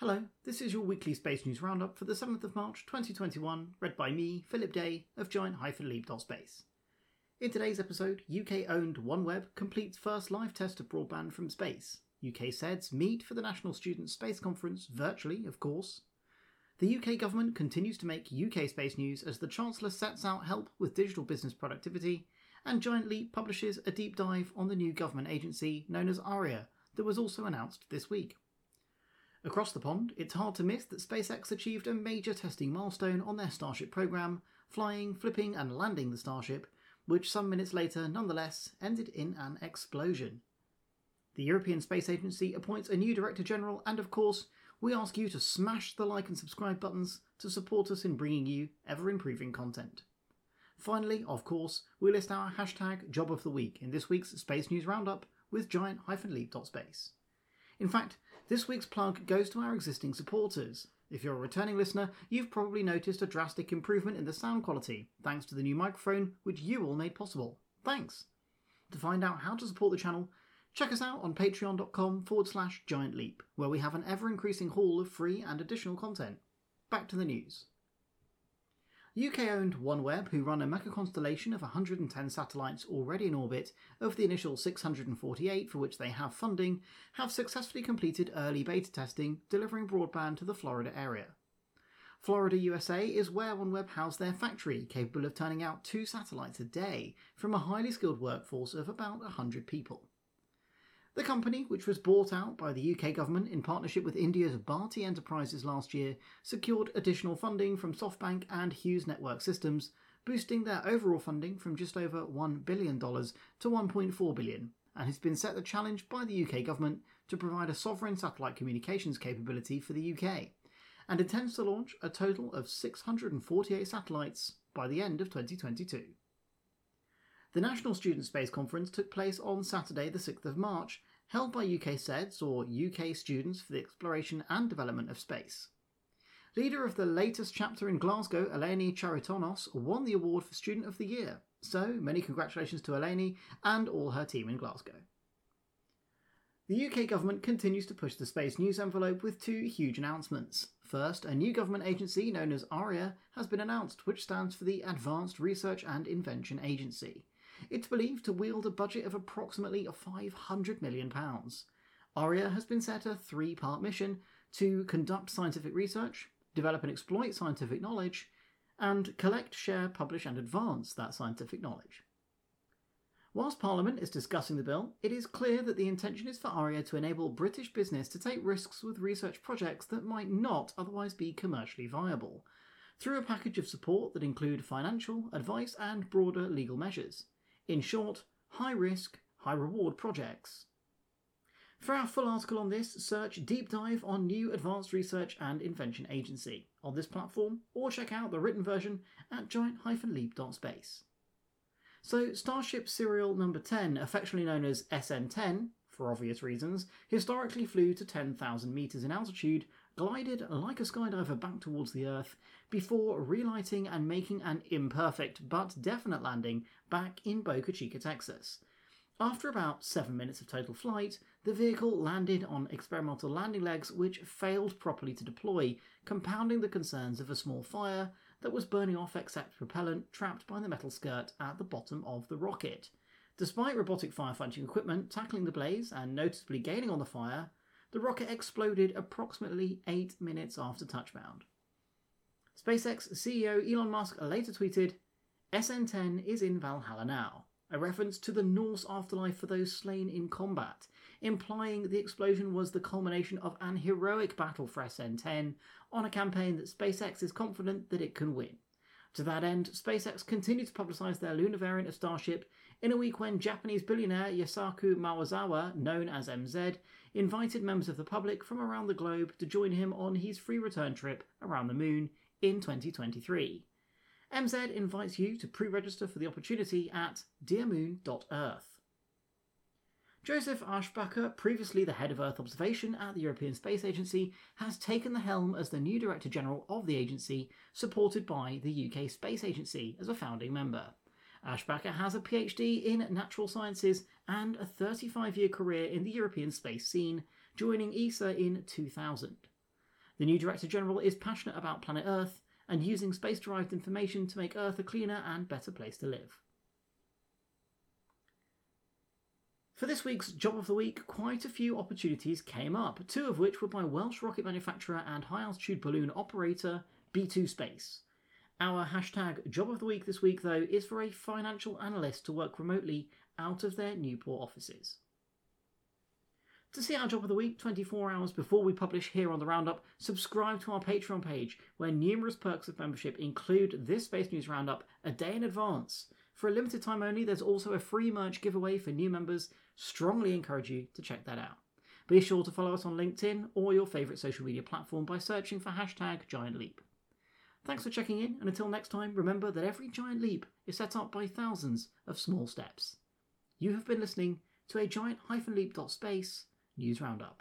Hello, this is your weekly space news roundup for the 7th of March 2021, read by me, Philip Day, of Giant-Leap.space. In today's episode, UK-owned OneWeb completes first live test of broadband from space. UK SEDS meet for the National Student Space Conference, virtually, of course. The UK government continues to make UK space news as the Chancellor sets out help with digital business productivity, and Giant Leap publishes a deep dive on the new government agency known as ARIA that was also announced this week. Across the pond, it's hard to miss that SpaceX achieved a major testing milestone on their Starship program, flying, flipping and landing the Starship, which some minutes later nonetheless ended in an explosion. The European Space Agency appoints a new Director General, and of course, we ask you to smash the like and subscribe buttons to support us in bringing you ever-improving content. Finally, of course, we list our hashtag job of the week in this week's Space News Roundup with Giant-Leap.space. In fact, this week's plug goes to our existing supporters. If you're a returning listener, you've probably noticed a drastic improvement in the sound quality, thanks to the new microphone, which you all made possible. Thanks! To find out how to support the channel, check us out on patreon.com/Giant Leap, where we have an ever-increasing haul of free and additional content. Back to the news. UK-owned OneWeb, who run a mega-constellation of 110 satellites already in orbit, of the initial 648 for which they have funding, have successfully completed early beta testing, delivering broadband to the Florida area. Florida, USA is where OneWeb housed their factory, capable of turning out 2 satellites a day from a highly skilled workforce of about 100 people. The company, which was bought out by the UK government in partnership with India's Bharti Enterprises last year, secured additional funding from SoftBank and Hughes Network Systems, boosting their overall funding from just over $1 billion to $1.4 billion, and has been set the challenge by the UK government to provide a sovereign satellite communications capability for the UK, and intends to launch a total of 648 satellites by the end of 2022. The National Student Space Conference took place on Saturday the 6th of March, held by UK SEDS, or UK Students for the Exploration and Development of Space. Leader of the latest chapter in Glasgow, Eleni Charitonos, won the award for Student of the Year, so many congratulations to Eleni and all her team in Glasgow. The UK government continues to push the space news envelope with 2 huge announcements. First, a new government agency known as ARIA has been announced, which stands for the Advanced Research and Invention Agency. It's believed to wield a budget of approximately £500 million. ARIA has been set a 3-part mission to conduct scientific research, develop and exploit scientific knowledge, and collect, share, publish and advance that scientific knowledge. Whilst Parliament is discussing the bill, it is clear that the intention is for ARIA to enable British business to take risks with research projects that might not otherwise be commercially viable, through a package of support that include financial, advice and broader legal measures. In short, high-risk, high-reward projects. For our full article on this, search Deep Dive on New Advanced Research and Invention Agency on this platform, or check out the written version at giant-leap.space. So, Starship serial number 10, affectionately known as SN10, for obvious reasons, historically flew to 10,000 metres in altitude, glided like a skydiver back towards the Earth, before relighting and making an imperfect but definite landing back in Boca Chica, Texas. After about 7 minutes of total flight, the vehicle landed on experimental landing legs which failed properly to deploy, compounding the concerns of a small fire that was burning off excess propellant trapped by the metal skirt at the bottom of the rocket. Despite robotic firefighting equipment tackling the blaze and noticeably gaining on the fire, the rocket exploded approximately 8 minutes after touchdown. SpaceX CEO Elon Musk later tweeted, "SN10 is in Valhalla now," a reference to the Norse afterlife for those slain in combat, implying the explosion was the culmination of an heroic battle for SN10 on a campaign that SpaceX is confident that it can win. To that end, SpaceX continued to publicise their lunar variant of Starship in a week when Japanese billionaire Yasaku Maezawa, known as MZ, invited members of the public from around the globe to join him on his free return trip around the moon in 2023. MZ invites you to pre-register for the opportunity at dearmoon.earth. Joseph Ashbacher, previously the head of Earth observation at the European Space Agency, has taken the helm as the new Director General of the agency, supported by the UK Space Agency as a founding member. Ashbacher has a PhD in natural sciences and a 35-year career in the European space scene, joining ESA in 2000. The new Director General is passionate about planet Earth and using space-derived information to make Earth a cleaner and better place to live. For this week's Job of the Week, quite a few opportunities came up, two of which were by Welsh rocket manufacturer and high-altitude balloon operator B2Space. Our hashtag Job of the Week this week, though, is for a financial analyst to work remotely out of their Newport offices. To see our Job of the Week 24 hours before we publish here on the Roundup, subscribe to our Patreon page, where numerous perks of membership include this Space News Roundup a day in advance. For a limited time only, there's also a free merch giveaway for new members. Strongly encourage you to check that out. Be sure to follow us on LinkedIn or your favourite social media platform by searching for hashtag Giant Leap. Thanks for checking in, and until next time, remember that every giant leap is set up by thousands of small steps. You have been listening to a giant-leap.space News Roundup.